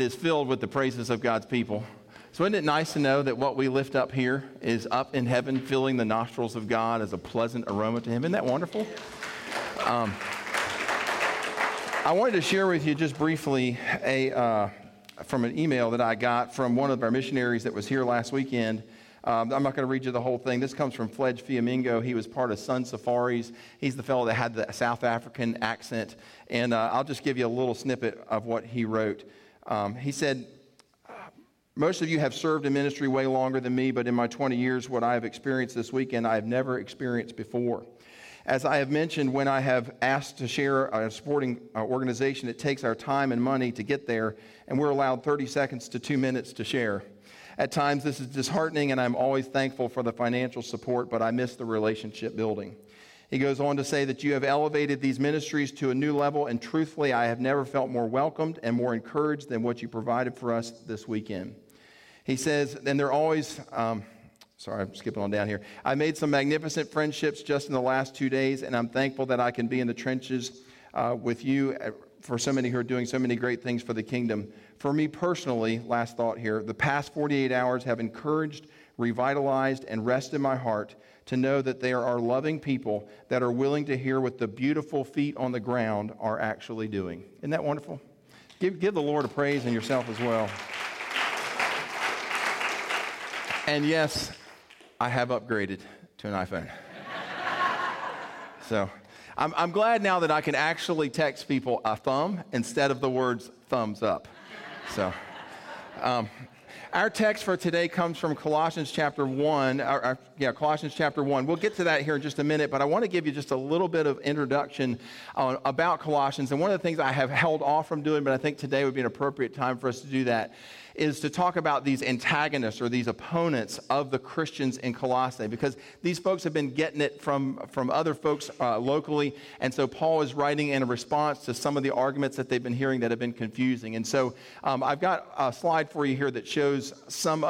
It is filled with the praises of God's people. So isn't it nice to know that what we lift up here is up in heaven, filling the nostrils of God as a pleasant aroma to him? Isn't that wonderful? I wanted to share with you just briefly from an email that I got from one of our missionaries that was here last weekend. I'm not going to read you the whole thing. This comes from Fledge Fiamingo. He was part of Sun Safaris. He's the fellow that had the South African accent. And I'll just give you a little snippet of what he wrote. He said, most of you have served in ministry way longer than me, but in my 20 years, what I have experienced this weekend, I have never experienced before. As I have mentioned, when I have asked to share a supporting organization, it takes our time and money to get there, and we're allowed 30 seconds to 2 minutes to share. At times, this is disheartening, and I'm always thankful for the financial support, but I miss the relationship building. He goes on to say that you have elevated these ministries to a new level, and truthfully, I have never felt more welcomed and more encouraged than what you provided for us this weekend. He says, and they're always... Sorry, I'm skipping on down here. I made some magnificent friendships just in the last 2 days, and I'm thankful that I can be in the trenches with you for so many who are doing so many great things for the kingdom. For me personally, last thought here, the past 48 hours have encouraged, revitalized, and rested my heart to know that there are loving people that are willing to hear what the beautiful feet on the ground are actually doing. Isn't that wonderful? Give the Lord a praise and yourself as well. And yes, I have upgraded to an iPhone. So I'm glad now that I can actually text people a thumb instead of the words thumbs up. So our text for today comes from Colossians chapter 1. Colossians chapter 1. We'll get to that here in just a minute, but I want to give you just a little bit of introduction about Colossians. And one of the things I have held off from doing, but I think today would be an appropriate time for us to do that, is to talk about these antagonists or these opponents of the Christians in Colossae, because these folks have been getting it from other folks locally, and so Paul is writing in a response to some of the arguments that they've been hearing that have been confusing. And so I've got a slide for you here that shows some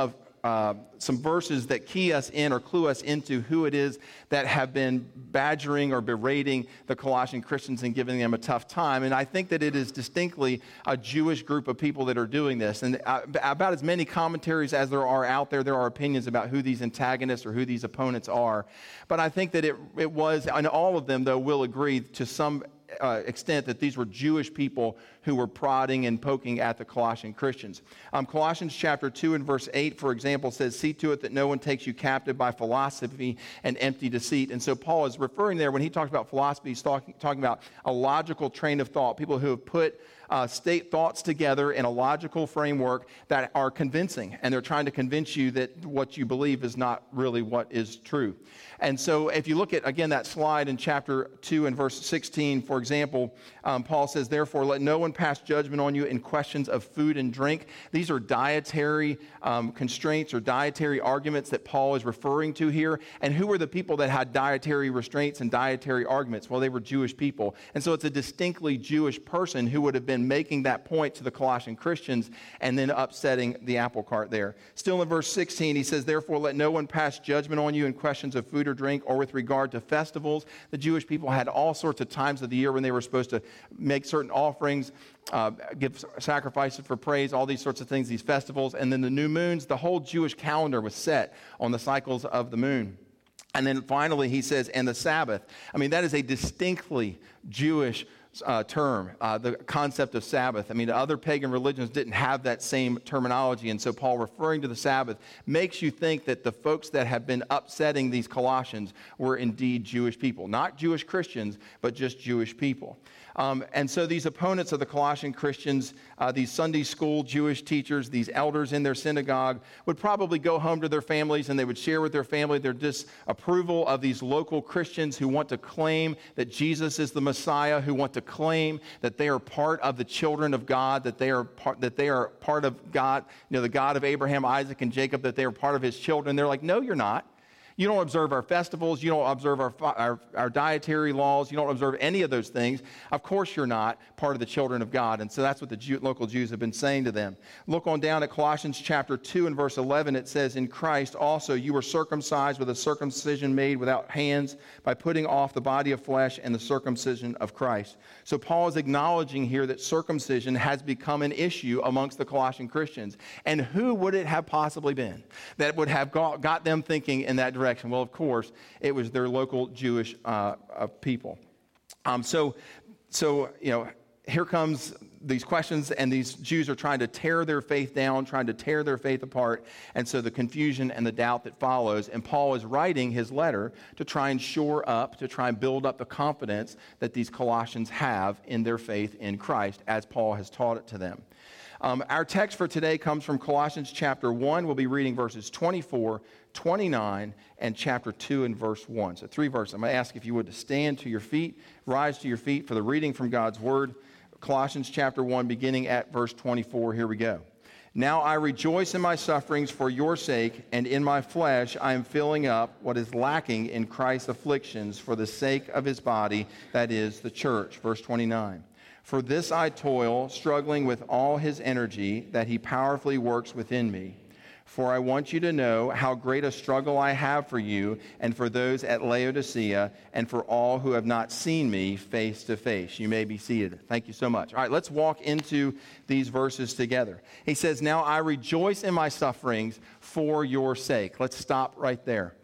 verses that key us in or clue us into who it is that have been badgering or berating the Colossian Christians and giving them a tough time. And I think that it is distinctly a Jewish group of people that are doing this. And about as many commentaries as there are out there, there are opinions about who these antagonists or who these opponents are. But I think that it was, and all of them, though, will agree to some extent that these were Jewish people who were prodding and poking at the Colossian Christians. Colossians chapter 2 and verse 8, for example, says, "See to it that no one takes you captive by philosophy and empty deceit." And so Paul is referring there, when he talks about philosophy, he's talking about a logical train of thought, people who have put state thoughts together in a logical framework that are convincing, and they're trying to convince you that what you believe is not really what is true. And so if you look at, again, that slide in chapter 2 and verse 16, for example, Paul says, "Therefore, let no one pass judgment on you in questions of food and drink." These are dietary constraints or dietary arguments that Paul is referring to here. And who were the people that had dietary restraints and dietary arguments? Well, they were Jewish people. And so it's a distinctly Jewish person who would have been making that point to the Colossian Christians and then upsetting the apple cart there. Still in verse 16, he says, "Therefore, let no one pass judgment on you in questions of food or drink or with regard to festivals." The Jewish people had all sorts of times of the year when they were supposed to make certain offerings, give sacrifices for praise, all these sorts of things, these festivals. And then the new moons, the whole Jewish calendar was set on the cycles of the moon. And then finally, he says, "And the Sabbath." I mean, that is a distinctly Jewish term, the concept of Sabbath. I mean, other pagan religions didn't have that same terminology, and so Paul referring to the Sabbath makes you think that the folks that have been upsetting these Colossians were indeed Jewish people. Not Jewish Christians, but just Jewish people. And so these opponents of the Colossian Christians, these Sunday school Jewish teachers, these elders in their synagogue, would probably go home to their families and they would share with their family their disapproval of these local Christians who want to claim that Jesus is the Messiah, who want to claim that they are part of the children of God, that they are part of God, you know, the God of Abraham, Isaac, and Jacob, that they are part of his children. They're like, no, you're not. You don't observe our festivals. You don't observe our dietary laws. You don't observe any of those things. Of course you're not part of the children of God. And so that's what the local Jews have been saying to them. Look on down at Colossians chapter 2 and verse 11. It says, in Christ also you were circumcised with a circumcision made without hands by putting off the body of flesh and the circumcision of Christ. So Paul is acknowledging here that circumcision has become an issue amongst the Colossian Christians. And who would it have possibly been that would have got them thinking in that direction? Well, of course, it was their local Jewish people. Here comes these questions, and these Jews are trying to tear their faith down, trying to tear their faith apart, and so the confusion and the doubt that follows. And Paul is writing his letter to try and shore up, to try and build up the confidence that these Colossians have in their faith in Christ, as Paul has taught it to them. Our text for today comes from Colossians chapter 1. We'll be reading verses 24, 29, and chapter 2 and verse 1. So 3 verses. I'm going to ask if you would to stand to your feet, rise to your feet for the reading from God's word. Colossians chapter 1, beginning at verse 24. Here we go. Now I rejoice in my sufferings for your sake, and in my flesh I am filling up what is lacking in Christ's afflictions for the sake of his body, that is, the church. Verse 29. For this I toil, struggling with all his energy that he powerfully works within me. For I want you to know how great a struggle I have for you and for those at Laodicea and for all who have not seen me face to face. You may be seated. Thank you so much. All right, let's walk into these verses together. He says, now I rejoice in my sufferings for your sake. Let's stop right there.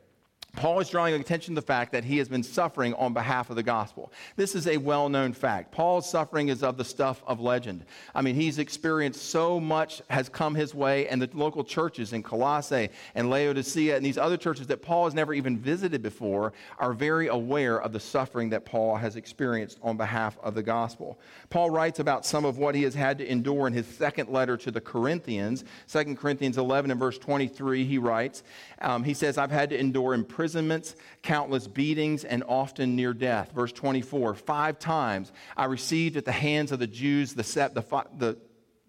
Paul is drawing attention to the fact that he has been suffering on behalf of the gospel. This is a well-known fact. Paul's suffering is of the stuff of legend. I mean, he's experienced so much has come his way, and the local churches in Colossae and Laodicea and these other churches that Paul has never even visited before are very aware of the suffering that Paul has experienced on behalf of the gospel. Paul writes about some of what he has had to endure in his second letter to the Corinthians. 2 Corinthians 11 and verse 23, he writes, he says, I've had to endure imprisonments, countless beatings, and often near death. Verse 24, 5 times I received at the hands of the Jews the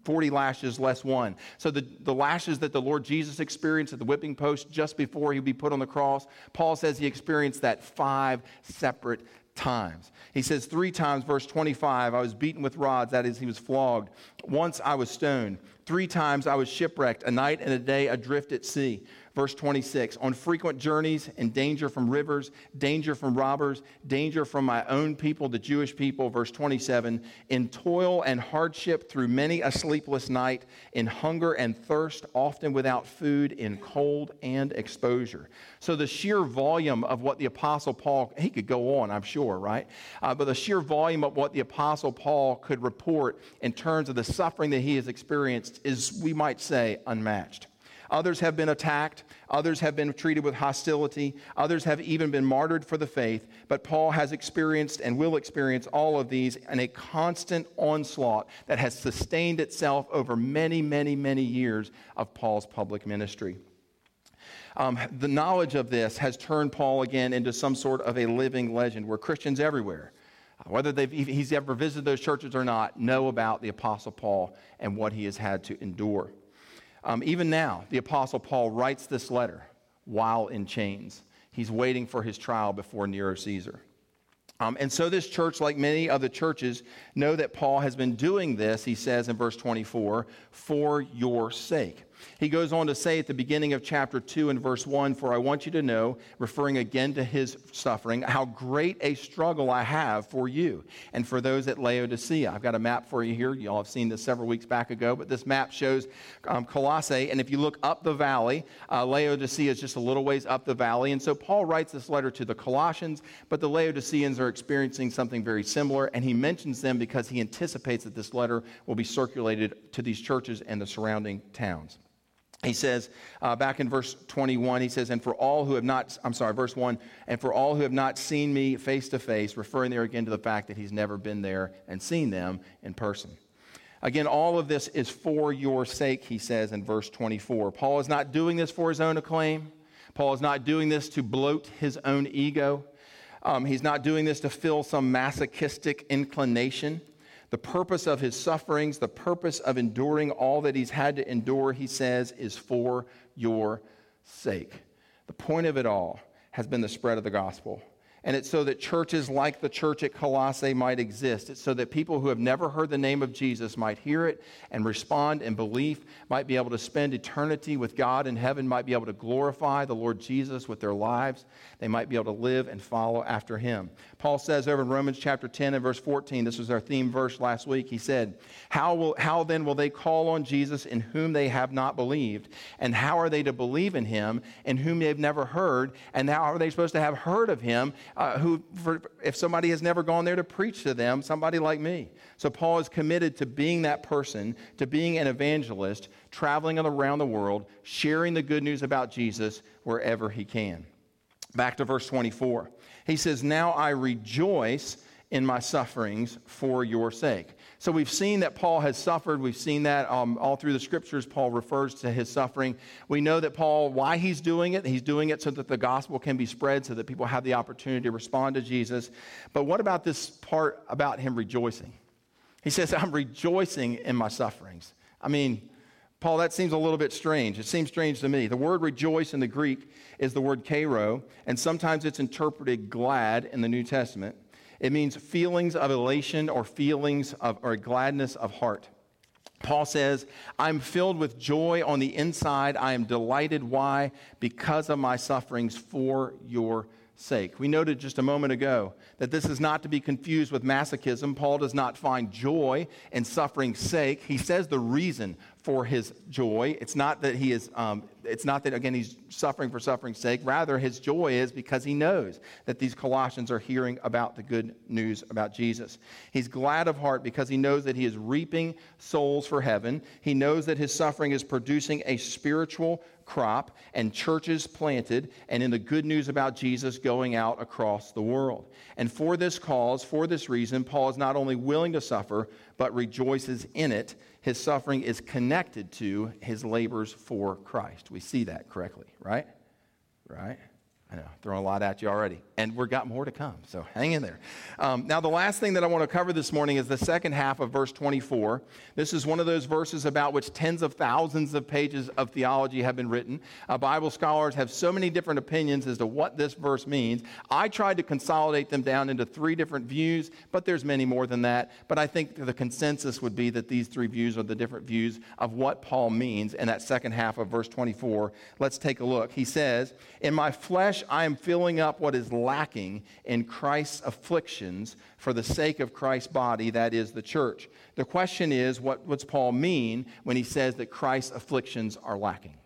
40 lashes less 1. So the lashes that the Lord Jesus experienced at the whipping post just before he would be put on the cross, Paul says he experienced that 5 separate times. He says 3 times, verse 25, I was beaten with rods, that is, he was flogged. Once I was stoned. 3 times I was shipwrecked, a night and a day adrift at sea. Verse 26, on frequent journeys and danger from rivers, danger from robbers, danger from my own people, the Jewish people. Verse 27, in toil and hardship through many a sleepless night, in hunger and thirst, often without food, in cold and exposure. So the sheer volume of what the Apostle Paul, he could go on, I'm sure, right? But the sheer volume of what the Apostle Paul could report in terms of the suffering that he has experienced is, we might say, unmatched. Others have been attacked. Others have been treated with hostility. Others have even been martyred for the faith. But Paul has experienced and will experience all of these in a constant onslaught that has sustained itself over many, many, many years of Paul's public ministry. The knowledge of this has turned Paul again into some sort of a living legend where Christians everywhere, whether he's ever visited those churches or not, know about the Apostle Paul and what he has had to endure. Even now, the Apostle Paul writes this letter while in chains. He's waiting for his trial before Nero Caesar. And so this church, like many other churches, know that Paul has been doing this, he says in verse 24, for your sake. He goes on to say at the beginning of chapter 2 and verse 1, for I want you to know, referring again to his suffering, how great a struggle I have for you and for those at Laodicea. I've got a map for you here. You all have seen this several weeks back ago, but this map shows Colossae. And if you look up the valley, Laodicea is just a little ways up the valley. And so Paul writes this letter to the Colossians, but the Laodiceans are experiencing something very similar. And he mentions them because he anticipates that this letter will be circulated to these churches and the surrounding towns. He says, back in verse 21, he says, verse 1, and for all who have not seen me face to face, referring there again to the fact that he's never been there and seen them in person. Again, all of this is for your sake, he says in verse 24. Paul is not doing this for his own acclaim. Paul is not doing this to bloat his own ego. He's not doing this to fill some masochistic inclination. The purpose of his sufferings, the purpose of enduring all that he's had to endure, he says, is for your sake. The point of it all has been the spread of the gospel. And it's so that churches like the church at Colossae might exist. It's so that people who have never heard the name of Jesus might hear it and respond in belief, might be able to spend eternity with God in heaven, might be able to glorify the Lord Jesus with their lives. They might be able to live and follow after him. Paul says over in Romans chapter 10 and verse 14, this was our theme verse last week, he said, How then will they call on Jesus in whom they have not believed? And how are they to believe in him in whom they've never heard? And how are they supposed to have heard of him? If somebody has never gone there to preach to them, somebody like me. So Paul is committed to being that person, to being an evangelist, traveling around the world, sharing the good news about Jesus wherever he can. Back to verse 24. He says, "Now I rejoice in my sufferings for your sake." So we've seen that Paul has suffered. We've seen that all through the scriptures, Paul refers to his suffering. We know that Paul, why he's doing it so that the gospel can be spread, so that people have the opportunity to respond to Jesus. But what about this part about him rejoicing? He says, I'm rejoicing in my sufferings. I mean, Paul, that seems a little bit strange. It seems strange to me. The word rejoice in the Greek is the word kairo, and sometimes it's interpreted glad in the New Testament. It means feelings of elation or feelings of or gladness of heart. Paul says, I'm filled with joy on the inside. I am delighted. Why? Because of my sufferings for your sake. We noted just a moment ago that this is not to be confused with masochism. Paul does not find joy in suffering's sake. He says the reason for his joy. It's not that he is, he's suffering for suffering's sake. Rather, his joy is because he knows that these Colossians are hearing about the good news about Jesus. He's glad of heart because he knows that he is reaping souls for heaven. He knows that his suffering is producing a spiritual crop and churches planted and in the good news about Jesus going out across the world. And for this cause, for this reason, Paul is not only willing to suffer, but rejoices in it. His suffering is connected to his labors for Christ. We see that correctly, right? Right? I know, throwing a lot at you already. And we've got more to come, so hang in there. Now, the last thing that I want to cover this morning is the second half of verse 24. This is one of those verses about which tens of thousands of pages of theology have been written. Bible scholars have so many different opinions as to what this verse means. I tried to consolidate them down into three different views, but there's many more than that. But I think the consensus would be that these three views are the different views of what Paul means in that second half of verse 24. Let's take a look. He says, "In my flesh, I am filling up what is lacking in Christ's afflictions for the sake of Christ's body, that is the church." The question is, what's Paul mean when he says that Christ's afflictions are lacking?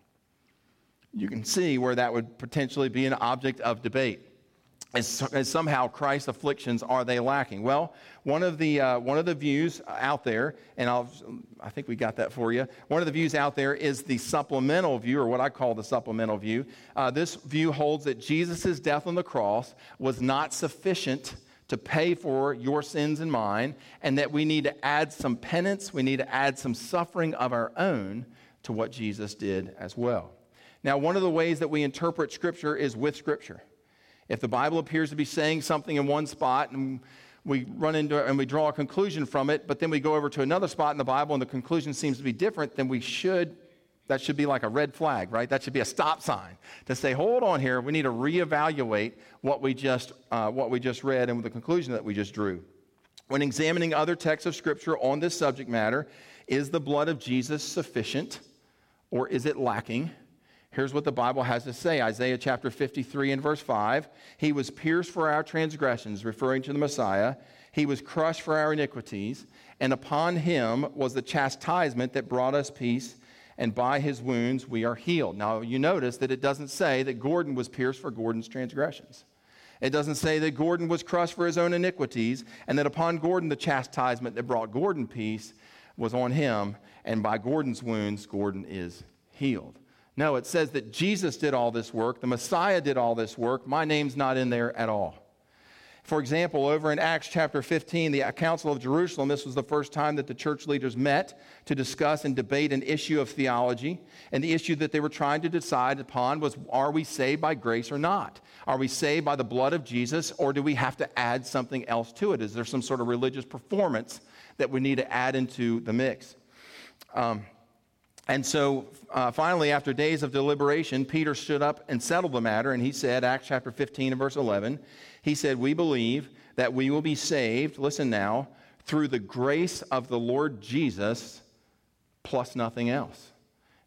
You can see where that would potentially be an object of debate. As somehow Christ's afflictions, are they lacking? Well, one of the views out there, and I think we got that for you. One of the views out there is the supplemental view, or what I call the supplemental view. This view holds that Jesus' death on the cross was not sufficient to pay for your sins and mine, and that we need to add some penance, we need to add some suffering of our own to what Jesus did as well. Now, one of the ways that we interpret Scripture is with Scripture. If the Bible appears to be saying something in one spot and we run into it and we draw a conclusion from it, but then we go over to another spot in the Bible and the conclusion seems to be different, then that should be like a red flag, right? That should be a stop sign to say, hold on here, we need to reevaluate what we just read and the conclusion that we just drew. When examining other texts of Scripture on this subject matter, is the blood of Jesus sufficient or is it lacking? Here's what the Bible has to say. Isaiah chapter 53 and verse 5. He was pierced for our transgressions, referring to the Messiah. He was crushed for our iniquities. And upon him was the chastisement that brought us peace. And by his wounds we are healed. Now you notice that it doesn't say that Gordon was pierced for Gordon's transgressions. It doesn't say that Gordon was crushed for his own iniquities. And that upon Gordon the chastisement that brought Gordon peace was on him. And by Gordon's wounds Gordon is healed. No, it says that Jesus did all this work. The Messiah did all this work. My name's not in there at all. For example, over in Acts chapter 15, the Council of Jerusalem, this was the first time that the church leaders met to discuss and debate an issue of theology. And the issue that they were trying to decide upon was, are we saved by grace or not? Are we saved by the blood of Jesus, or do we have to add something else to it? Is there some sort of religious performance that we need to add into the mix? And so finally, after days of deliberation, Peter stood up and settled the matter, and he said, Acts chapter 15 and verse 11, he said, we believe that we will be saved, listen now, through the grace of the Lord Jesus plus nothing else.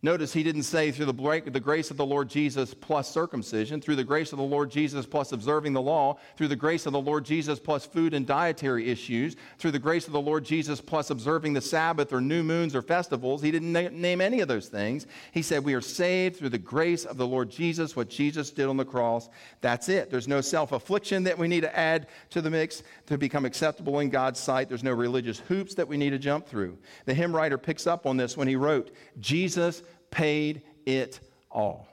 Notice he didn't say through the grace of the Lord Jesus plus circumcision, through the grace of the Lord Jesus plus observing the law, through the grace of the Lord Jesus plus food and dietary issues, through the grace of the Lord Jesus plus observing the Sabbath or new moons or festivals. He didn't name any of those things. He said we are saved through the grace of the Lord Jesus, what Jesus did on the cross. That's it. There's no self-affliction that we need to add to the mix to become acceptable in God's sight. There's no religious hoops that we need to jump through. The hymn writer picks up on this when he wrote, Jesus paid it all.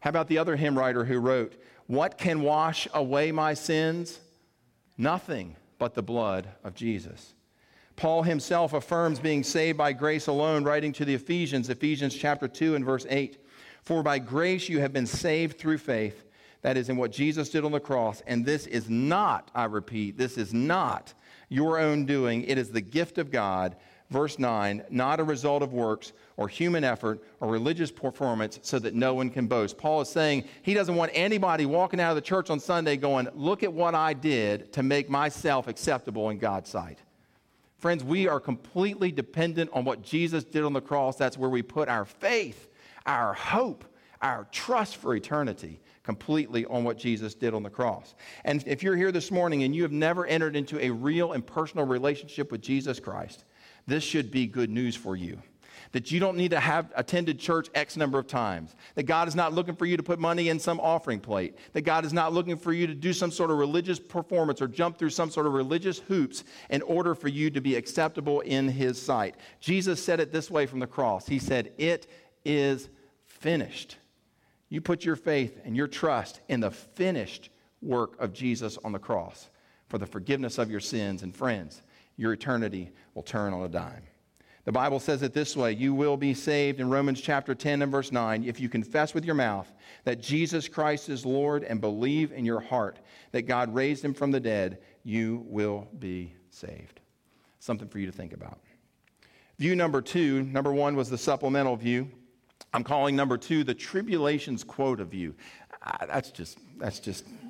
How about the other hymn writer who wrote, what can wash away my sins? Nothing but the blood of Jesus. Paul himself affirms being saved by grace alone, writing to the Ephesians, Ephesians chapter 2 and verse 8. For by grace you have been saved through faith, that is in what Jesus did on the cross. And this is not, I repeat, this is not your own doing. It is the gift of God. Verse 9, not a result of works or human effort or religious performance so that no one can boast. Paul is saying he doesn't want anybody walking out of the church on Sunday going, look at what I did to make myself acceptable in God's sight. Friends, we are completely dependent on what Jesus did on the cross. That's where we put our faith, our hope, our trust for eternity, completely on what Jesus did on the cross. And if you're here this morning and you have never entered into a real and personal relationship with Jesus Christ, this should be good news for you, that you don't need to have attended church X number of times, that God is not looking for you to put money in some offering plate, that God is not looking for you to do some sort of religious performance or jump through some sort of religious hoops in order for you to be acceptable in his sight. Jesus said it this way from the cross. He said, it is finished. You put your faith and your trust in the finished work of Jesus on the cross for the forgiveness of your sins, and friends, your eternity will turn on a dime. The Bible says it this way, you will be saved in Romans chapter 10 and verse 9 if you confess with your mouth that Jesus Christ is Lord and believe in your heart that God raised him from the dead, you will be saved. Something for you to think about. View number two, number one was the supplemental view. I'm calling number two the tribulations quota view. That's just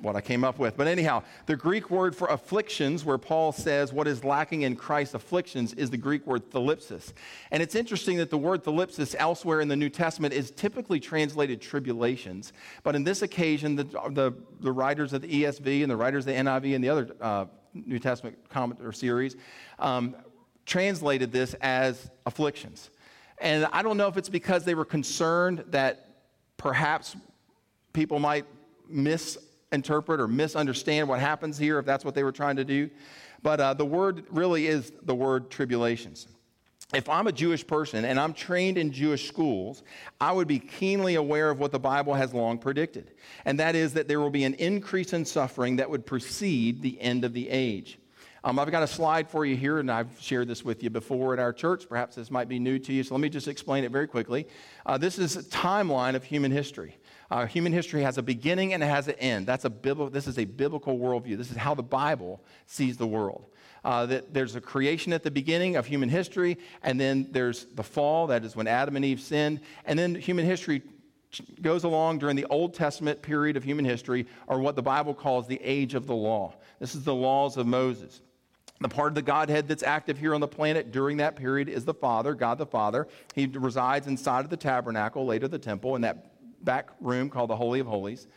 what I came up with. But anyhow, the Greek word for afflictions, where Paul says what is lacking in Christ's afflictions, is the Greek word thalipsis. And it's interesting that the word thalipsis elsewhere in the New Testament is typically translated tribulations. But in this occasion, the writers of the ESV and the writers of the NIV and the other New Testament comment or series translated this as afflictions. And I don't know if it's because they were concerned that perhaps people might misinterpret or misunderstand what happens here, if that's what they were trying to do. But the word really is the word tribulations. If I'm a Jewish person and I'm trained in Jewish schools, I would be keenly aware of what the Bible has long predicted. And that is that there will be an increase in suffering that would precede the end of the age. I've got a slide for you here, and I've shared this with you before at our church. Perhaps this might be new to you, so let me just explain it very quickly. This is a timeline of human history. Human history has a beginning and it has an end. This is a biblical worldview. This is how the Bible sees the world. That there's a creation at the beginning of human history, and then there's the fall, that is when Adam and Eve sinned, and then human history goes along during the Old Testament period of human history, or what the Bible calls the age of the law. This is the laws of Moses. The part of the Godhead that's active here on the planet during that period is the Father, God the Father. He resides inside of the tabernacle, later the temple, in that back room called the Holy of Holies.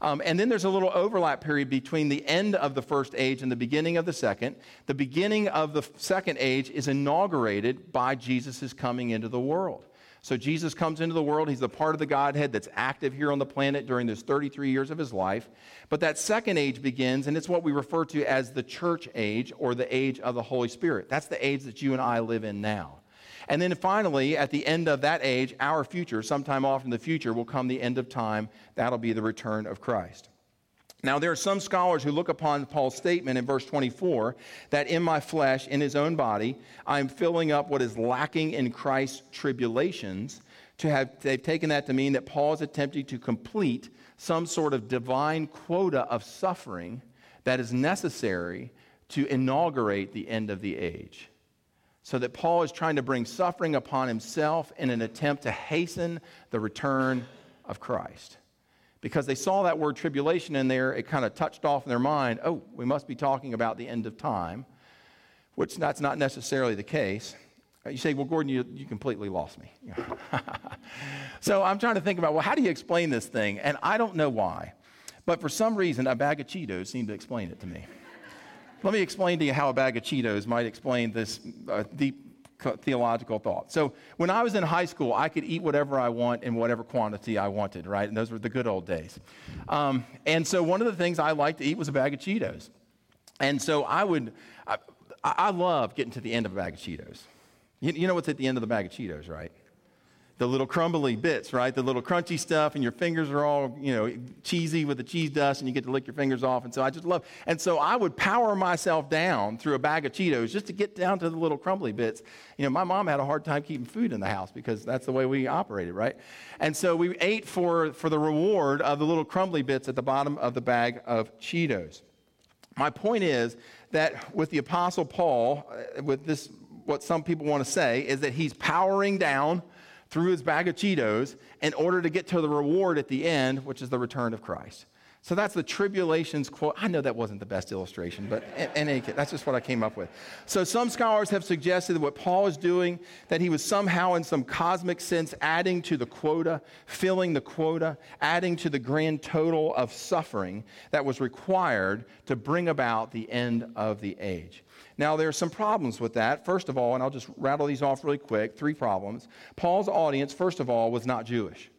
And then there's a little overlap period between the end of the first age and the beginning of the second. The beginning of the second age is inaugurated by Jesus' coming into the world. So Jesus comes into the world. He's the part of the Godhead that's active here on the planet during those 33 years of his life. But that second age begins, and it's what we refer to as the church age or the age of the Holy Spirit. That's the age that you and I live in now. And then finally, at the end of that age, our future, sometime off in the future, will come the end of time. That'll be the return of Christ. Now, there are some scholars who look upon Paul's statement in verse 24, that in my flesh, in his own body, I am filling up what is lacking in Christ's tribulations. They've taken that to mean that Paul is attempting to complete some sort of divine quota of suffering that is necessary to inaugurate the end of the age. so that Paul is trying to bring suffering upon himself in an attempt to hasten the return of Christ. Because they saw that word tribulation in there, it kind of touched off in their mind, oh, we must be talking about the end of time, which that's not necessarily the case. You say, well, Gordon, you completely lost me. So I'm trying to think about, well, how do you explain this thing? And I don't know why, but for some reason, a bag of Cheetos seemed to explain it to me. Let me explain to you how a bag of Cheetos might explain this deep theological thought. So when I was in high school, I could eat whatever I want in whatever quantity I wanted, right? And those were the good old days. And so one of the things I liked to eat was a bag of Cheetos. And so I love getting to the end of a bag of Cheetos. You know what's at the end of the bag of Cheetos, right? The little crumbly bits, right? The little crunchy stuff, and your fingers are all, cheesy with the cheese dust, and you get to lick your fingers off. And so I just love. And so I would power myself down through a bag of Cheetos just to get down to the little crumbly bits. My mom had a hard time keeping food in the house because that's the way we operated, right? And so we ate for the reward of the little crumbly bits at the bottom of the bag of Cheetos. My point is that with the Apostle Paul, with this, what some people want to say is that he's powering down through his bag of Cheetos in order to get to the reward at the end, which is the return of Christ. So that's the tribulations quote. I know that wasn't the best illustration, but in any case, that's just what I came up with. So some scholars have suggested that what Paul is doing, that he was somehow in some cosmic sense adding to the quota, filling the quota, adding to the grand total of suffering that was required to bring about the end of the age. Now, there are some problems with that. First of all, and I'll just rattle these off really quick, 3 problems. Paul's audience, first of all, was not Jewish.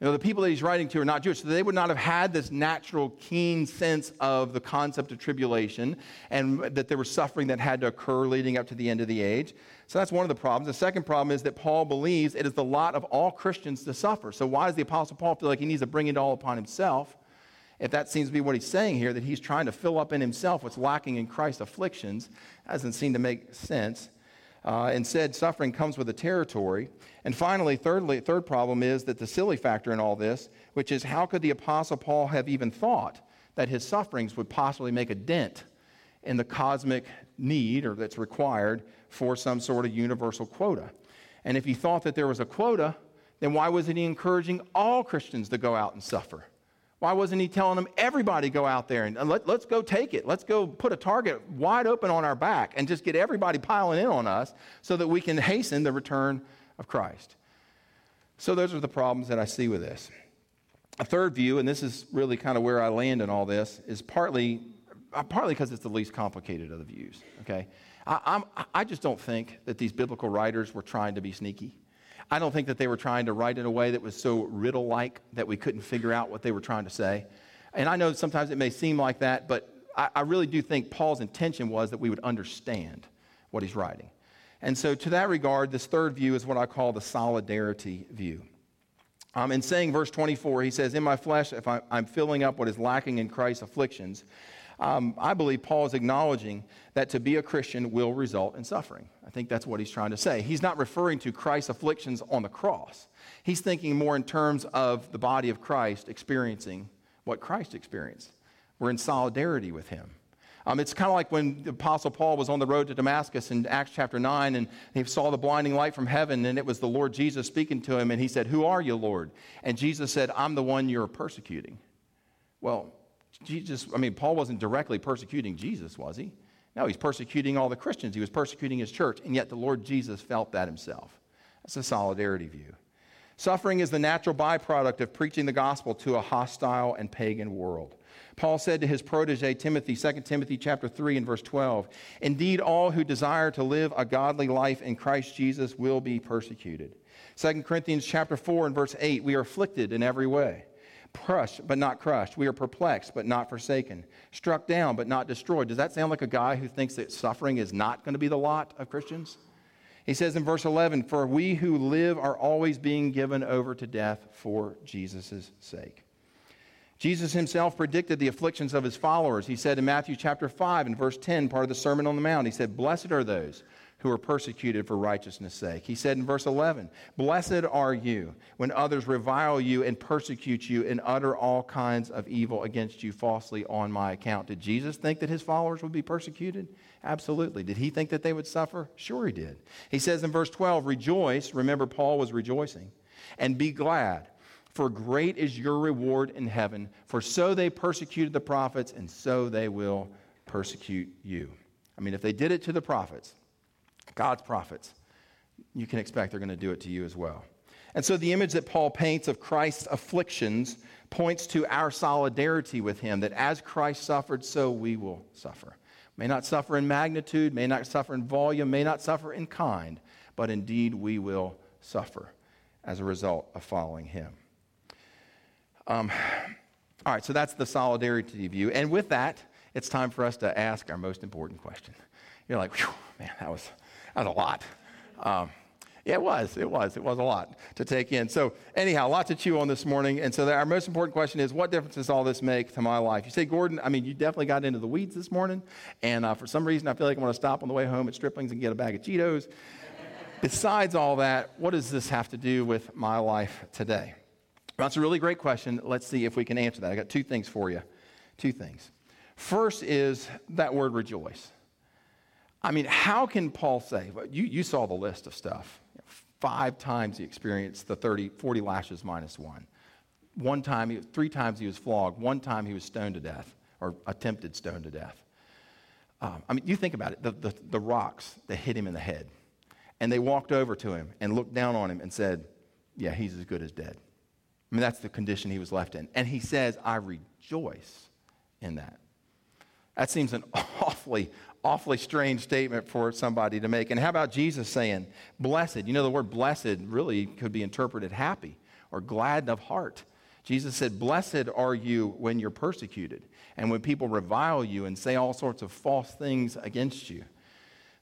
The people that he's writing to are not Jewish, so they would not have had this natural, keen sense of the concept of tribulation and that there was suffering that had to occur leading up to the end of the age. So that's one of the problems. The second problem is that Paul believes it is the lot of all Christians to suffer. So why does the Apostle Paul feel like he needs to bring it all upon himself? If that seems to be what he's saying here, that he's trying to fill up in himself what's lacking in Christ's afflictions, doesn't seem to make sense. Instead, suffering comes with the territory. And finally, third problem is that the silly factor in all this, which is how could the Apostle Paul have even thought that his sufferings would possibly make a dent in the cosmic need or that's required for some sort of universal quota? And if he thought that there was a quota, then why wasn't he encouraging all Christians to go out and suffer? Why wasn't he telling them, everybody go out there and let's go take it. Let's go put a target wide open on our back and just get everybody piling in on us so that we can hasten the return of Christ. So those are the problems that I see with this. A third view, and this is really kind of where I land in all this, is partly because it's the least complicated of the views, okay? I just don't think that these biblical writers were trying to be sneaky. I don't think that they were trying to write in a way that was so riddle-like that we couldn't figure out what they were trying to say. And I know sometimes it may seem like that, but I really do think Paul's intention was that we would understand what he's writing. And so to that regard, this third view is what I call the solidarity view. In saying verse 24, he says, in my flesh, if I'm filling up what is lacking in Christ's afflictions, I believe Paul is acknowledging that to be a Christian will result in suffering. I think that's what he's trying to say. He's not referring to Christ's afflictions on the cross. He's thinking more in terms of the body of Christ experiencing what Christ experienced. We're in solidarity with him. It's kind of like when the Apostle Paul was on the road to Damascus in Acts chapter 9, and he saw the blinding light from heaven, and it was the Lord Jesus speaking to him, and he said, who are you, Lord? And Jesus said, I'm the one you're persecuting. Well, Paul wasn't directly persecuting Jesus, was he? No, he's persecuting all the Christians. He was persecuting his church, and yet the Lord Jesus felt that himself. That's a solidarity view. Suffering is the natural byproduct of preaching the gospel to a hostile and pagan world. Paul said to his protege Timothy, 2 Timothy chapter 3 and verse 12, indeed, all who desire to live a godly life in Christ Jesus will be persecuted. 2 Corinthians chapter 4 and verse 8, we are afflicted in every way. Crushed, but not crushed. We are perplexed, but not forsaken. Struck down, but not destroyed. Does that sound like a guy who thinks that suffering is not going to be the lot of Christians? He says in verse 11, for we who live are always being given over to death for Jesus' sake. Jesus himself predicted the afflictions of his followers. He said in Matthew chapter 5 and verse 10, part of the Sermon on the Mount, he said, blessed are those who are persecuted for righteousness' sake. He said in verse 11, "Blessed are you when others revile you and persecute you and utter all kinds of evil against you falsely on my account." Did Jesus think that his followers would be persecuted? Absolutely. Did he think that they would suffer? Sure he did. He says in verse 12, "Rejoice." Remember, Paul was rejoicing. "And be glad, for great is your reward in heaven. For so they persecuted the prophets, and so they will persecute you." I mean, if they did it to the prophets, God's prophets, you can expect they're going to do it to you as well. And so the image that Paul paints of Christ's afflictions points to our solidarity with him, that as Christ suffered, so we will suffer. May not suffer in magnitude, may not suffer in volume, may not suffer in kind, but indeed we will suffer as a result of following him. All right, so that's the solidarity view. And with that, it's time for us to ask our most important question. You're like, man, that was a lot. Yeah, it was a lot to take in. So anyhow, a lot to chew on this morning. And so our most important question is, what difference does all this make to my life? You say, Gordon, I mean, you definitely got into the weeds this morning. And for some reason, I feel like I want to stop on the way home at Stripling's and get a bag of Cheetos. Besides all that, what does this have to do with my life today? That's a really great question. Let's see if we can answer that. I got two things for you. Two things. First is that word rejoice. I mean, how can Paul say, well, you saw the list of stuff. 5 times he experienced the 40 lashes minus 1. 1 time, 3 times he was flogged. 1 time he was stoned to death or attempted stoned to death. I mean, you think about it. The rocks that hit him in the head. And they walked over to him and looked down on him and said, yeah, he's as good as dead. I mean, that's the condition he was left in. And he says, I rejoice in that. That seems an awfully, awfully strange statement for somebody to make. And how about Jesus saying, blessed? You know, the word blessed really could be interpreted happy or glad of heart. Jesus said, blessed are you when you're persecuted and when people revile you and say all sorts of false things against you.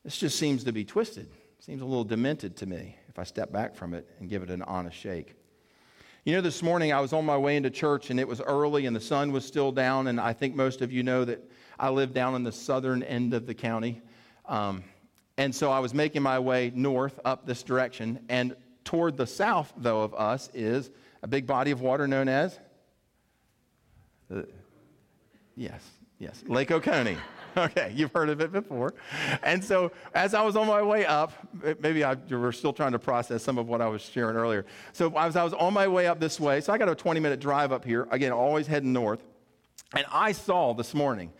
This just seems to be twisted. Seems a little demented to me if I step back from it and give it an honest shake. You know, this morning I was on my way into church and it was early and the sun was still down, and I think most of you know that I live down in the southern end of the county. And so I was making my way north up this direction, and toward the south, though, of us is a big body of water known as? Yes, Lake Oconee. Okay, you've heard of it before. And so as I was on my way up, maybe you were still trying to process some of what I was sharing earlier. So as I was on my way up this way, so I got a 20-minute drive up here, again, always heading north, and I saw this morning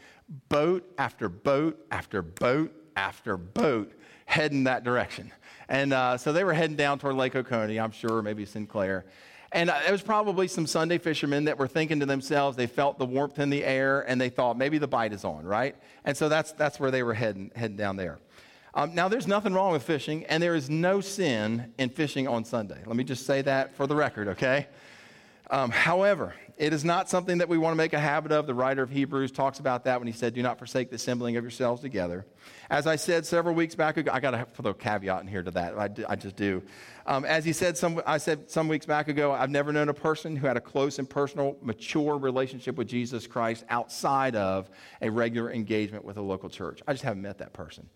boat after boat after boat after boat heading that direction. And so they were heading down toward Lake Oconee, I'm sure, maybe Sinclair. And it was probably some Sunday fishermen that were thinking to themselves, they felt the warmth in the air, and they thought, maybe the bite is on, right? And so that's where they were heading down there. Now, there's nothing wrong with fishing, and there is no sin in fishing on Sunday. Let me just say that for the record, okay? However, it is not something that we want to make a habit of. The writer of Hebrews talks about that when he said, do not forsake the assembling of yourselves together. As I said several weeks back ago, I got to put a caveat in here to that. I just do. I said some weeks back ago, I've never known a person who had a close and personal, mature relationship with Jesus Christ outside of a regular engagement with a local church. I just haven't met that person.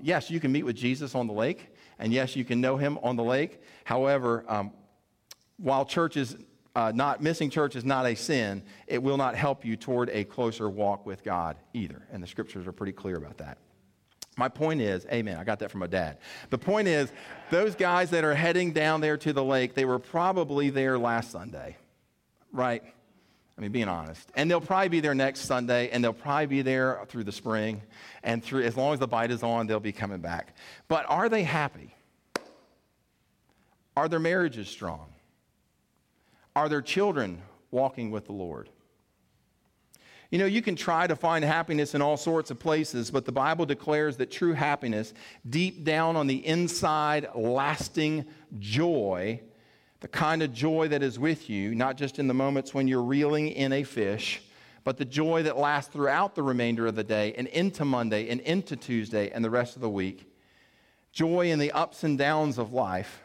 Yes, you can meet with Jesus on the lake, and yes, you can know him on the lake. However, while church is... missing church is not a sin, it will not help you toward a closer walk with God either. And the scriptures are pretty clear about that. My point is, amen, I got that from my dad. The point is, those guys that are heading down there to the lake, they were probably there last Sunday, right? I mean, being honest. And they'll probably be there next Sunday, and they'll probably be there through the spring, and through as long as the bite is on, they'll be coming back. But are they happy? Are their marriages strong? Are their children walking with the Lord? You know, you can try to find happiness in all sorts of places, but the Bible declares that true happiness, deep down on the inside, lasting joy, the kind of joy that is with you, not just in the moments when you're reeling in a fish, but the joy that lasts throughout the remainder of the day and into Monday and into Tuesday and the rest of the week, joy in the ups and downs of life,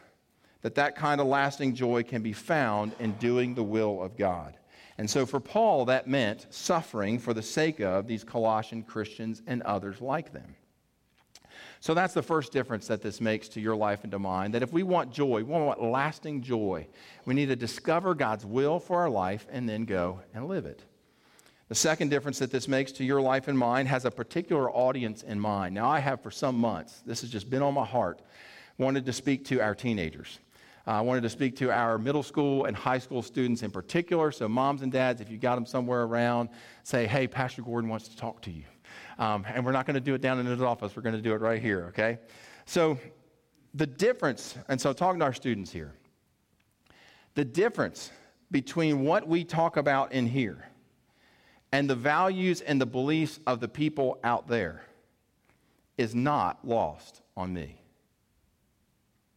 that kind of lasting joy can be found in doing the will of God. And so for Paul, that meant suffering for the sake of these Colossian Christians and others like them. So that's the first difference that this makes to your life and to mine, that if we want joy, we want lasting joy, we need to discover God's will for our life and then go and live it. The second difference that this makes to your life and mine has a particular audience in mind. Now, I have for some months, this has just been on my heart, wanted to speak to our teenagers. I wanted to speak to our middle school and high school students in particular. So moms and dads, if you got them somewhere around, say, hey, Pastor Gordon wants to talk to you. And we're not going to do it down in his office. We're going to do it right here, okay? So the difference, and so talking to our students here, the difference between what we talk about in here and the values and the beliefs of the people out there is not lost on me.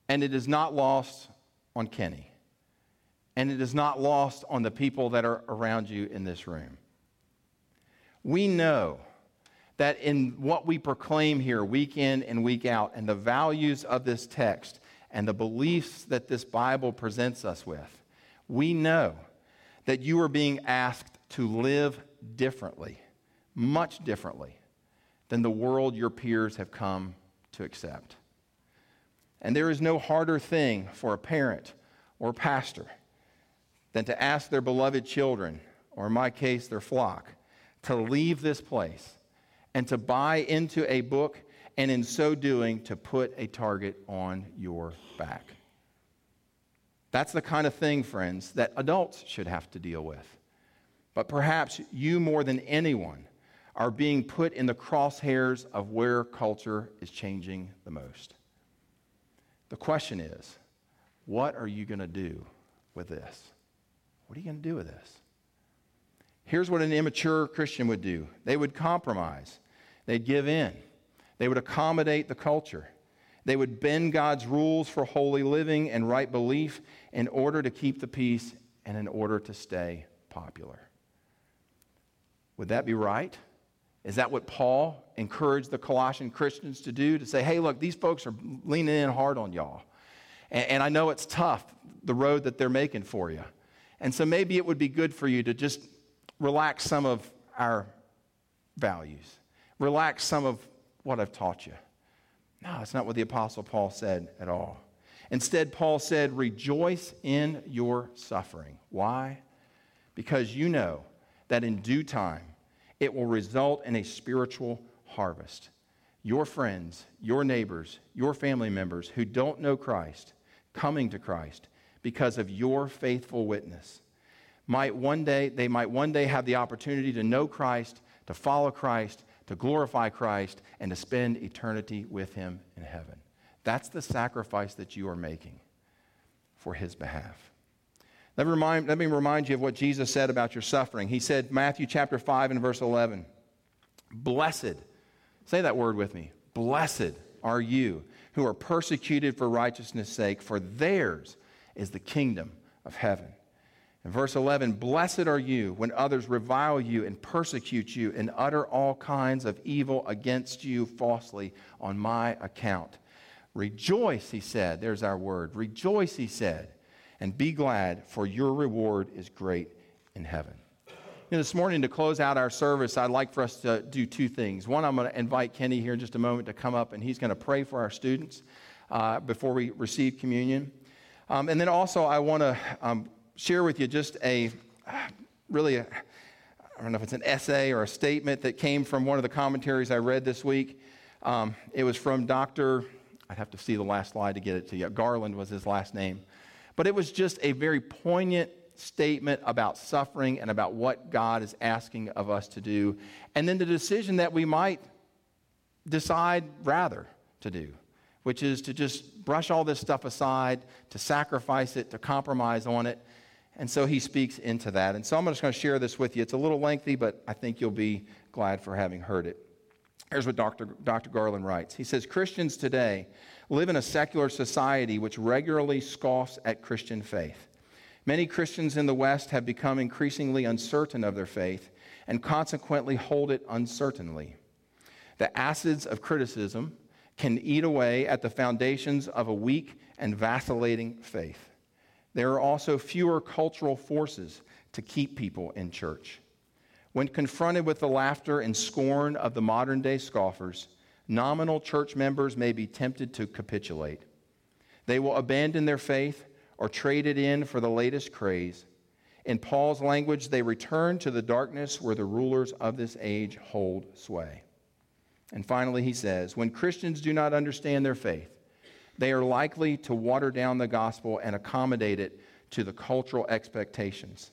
And it is not lost on Kenny. And it is not lost on the people that are around you in this room. We know that in what we proclaim here week in and week out, and the values of this text and the beliefs that this Bible presents us with, we know that you are being asked to live differently, much differently than the world your peers have come to accept. And there is no harder thing for a parent or pastor than to ask their beloved children, or in my case, their flock, to leave this place and to buy into a book, and in so doing, to put a target on your back. That's the kind of thing, friends, that adults should have to deal with. But perhaps you, more than anyone, are being put in the crosshairs of where culture is changing the most. The question is, what are you going to do with this? What are you going to do with this? Here's what an immature Christian would do. They would compromise. They'd give in. They would accommodate the culture. They would bend God's rules for holy living and right belief in order to keep the peace and in order to stay popular. Would that be right? Is that what Paul encouraged the Colossian Christians to do? To say, hey, look, these folks are leaning in hard on y'all. And I know it's tough, the road that they're making for you. And so maybe it would be good for you to just relax some of our values. Relax some of what I've taught you. No, that's not what the Apostle Paul said at all. Instead, Paul said, rejoice in your suffering. Why? Because you know that in due time, it will result in a spiritual harvest. Your friends, your neighbors, your family members who don't know Christ, coming to Christ because of your faithful witness, might one day have the opportunity to know Christ, to follow Christ, to glorify Christ, and to spend eternity with him in heaven. That's the sacrifice that you are making for his behalf. Let me remind you of what Jesus said about your suffering. He said, Matthew chapter 5 and verse 11, blessed, say that word with me, blessed are you who are persecuted for righteousness' sake, for theirs is the kingdom of heaven. And verse 11, blessed are you when others revile you and persecute you and utter all kinds of evil against you falsely on my account. Rejoice, he said, there's our word, rejoice, he said, and be glad, for your reward is great in heaven. You know, this morning, to close out our service, I'd like for us to do two things. One, I'm going to invite Kenny here in just a moment to come up, and he's going to pray for our students before we receive communion. And then also, I want to share with you just I don't know if it's an essay or a statement that came from one of the commentaries I read this week. It was from Dr. I'd have to see the last slide to get it to you. Garland was his last name. But it was just a very poignant statement about suffering and about what God is asking of us to do, and then the decision that we might decide rather to do, which is to just brush all this stuff aside, to sacrifice it, to compromise on it. And so he speaks into that. And so I'm just going to share this with you. It's a little lengthy, but I think you'll be glad for having heard it. Here's what Dr. Garland writes. He says, Christians today live in a secular society which regularly scoffs at Christian faith. Many Christians in the West have become increasingly uncertain of their faith and consequently hold it uncertainly. The acids of criticism can eat away at the foundations of a weak and vacillating faith. There are also fewer cultural forces to keep people in church. When confronted with the laughter and scorn of the modern-day scoffers, nominal church members may be tempted to capitulate. They will abandon their faith or trade it in for the latest craze. In Paul's language, they return to the darkness where the rulers of this age hold sway. And finally, he says, when Christians do not understand their faith, they are likely to water down the gospel and accommodate it to the cultural expectations.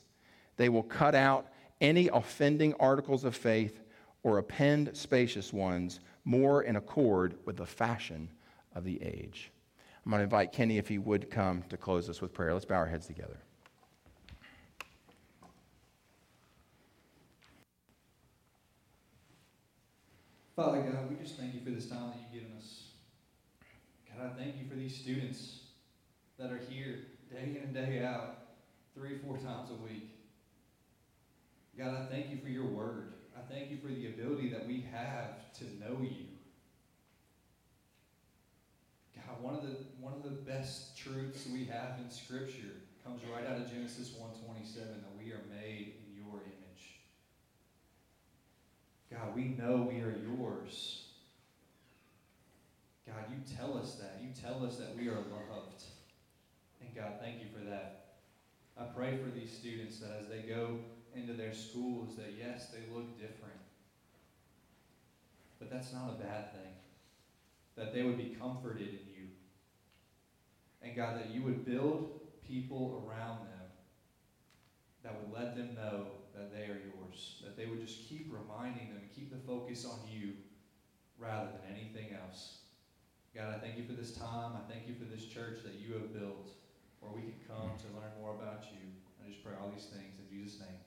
They will cut out any offending articles of faith or append spacious ones more in accord with the fashion of the age. I'm going to invite Kenny, if he would, come to close us with prayer. Let's bow our heads together. Father God, we just thank you for this time that you've given us. God, I thank you for these students that are here day in and day out, 3-4 times a week. God, I thank you for your word. I thank you for the ability that we have to know you. God, one of the best truths we have in Scripture comes right out of Genesis 1:27, that we are made in your image. God, we know we are yours. God, you tell us that. You tell us that we are loved. And God, thank you for that. I pray for these students that as they go into their schools, that yes, they look different. But that's not a bad thing. That they would be comforted in you. And God, that you would build people around them that would let them know that they are yours. That they would just keep reminding them and keep the focus on you rather than anything else. God, I thank you for this time. I thank you for this church that you have built where we can come to learn more about you. I just pray all these things in Jesus' name.